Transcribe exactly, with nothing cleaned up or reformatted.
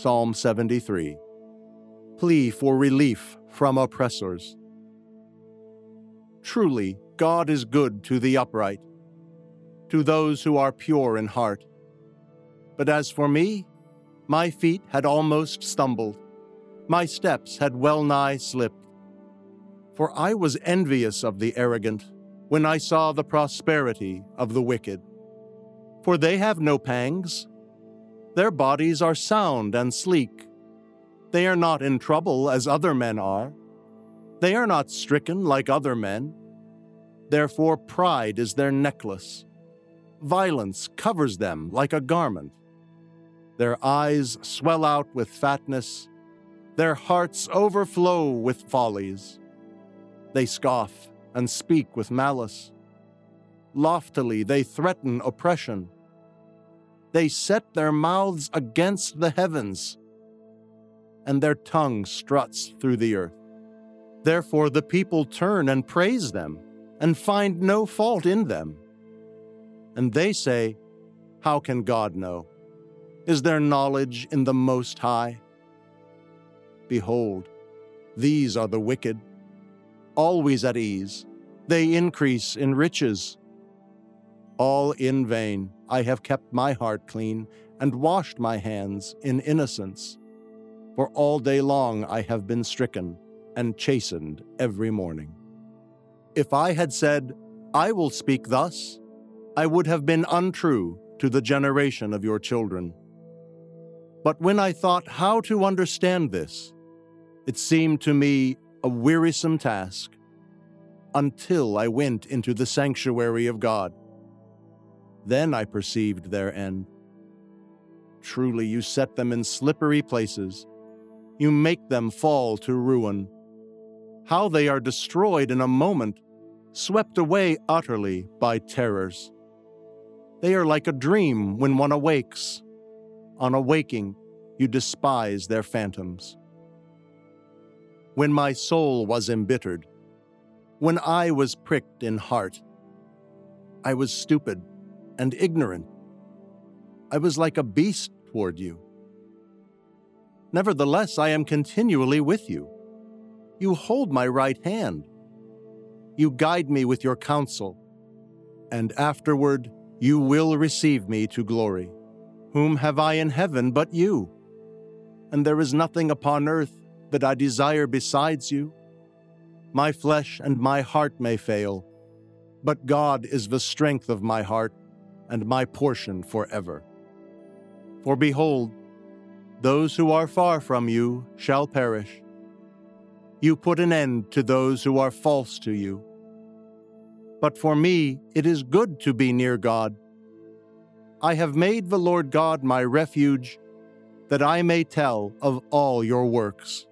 Psalm seventy-three. Plea for relief from oppressors. Truly, God is good to the upright, to those who are pure in heart. But as for me, my feet had almost stumbled, my steps had well nigh slipped. For I was envious of the arrogant when I saw the prosperity of the wicked. For they have no pangs. Their bodies are sound and sleek. They are not in trouble as other men are. They are not stricken like other men. Therefore pride is their necklace. Violence covers them like a garment. Their eyes swell out with fatness. Their hearts overflow with follies. They scoff and speak with malice. Loftily they threaten oppression. They set their mouths against the heavens, and their tongue struts through the earth. Therefore the people turn and praise them, and find no fault in them. And they say, "How can God know? Is there knowledge in the Most High?" Behold, these are the wicked, always at ease. They increase in riches. All in vain I have kept my heart clean and washed my hands in innocence, for all day long I have been stricken and chastened every morning. If I had said, "I will speak thus," I would have been untrue to the generation of your children. But when I thought how to understand this, it seemed to me a wearisome task, until I went into the sanctuary of God. Then I perceived their end. Truly you set them in slippery places. You make them fall to ruin. How they are destroyed in a moment, swept away utterly by terrors. They are like a dream when one awakes. On awaking, you despise their phantoms. When my soul was embittered, when I was pricked in heart, I was stupid and ignorant. I was like a beast toward you. Nevertheless, I am continually with you. You hold my right hand. You guide me with your counsel, and afterward you will receive me to glory. Whom have I in heaven but you? And there is nothing upon earth that I desire besides you. My flesh and my heart may fail, but God is the strength of my heart and my portion forever. For behold, those who are far from you shall perish. You put an end to those who are false to you. But for me it is good to be near God. I have made the Lord God my refuge, that I may tell of all your works.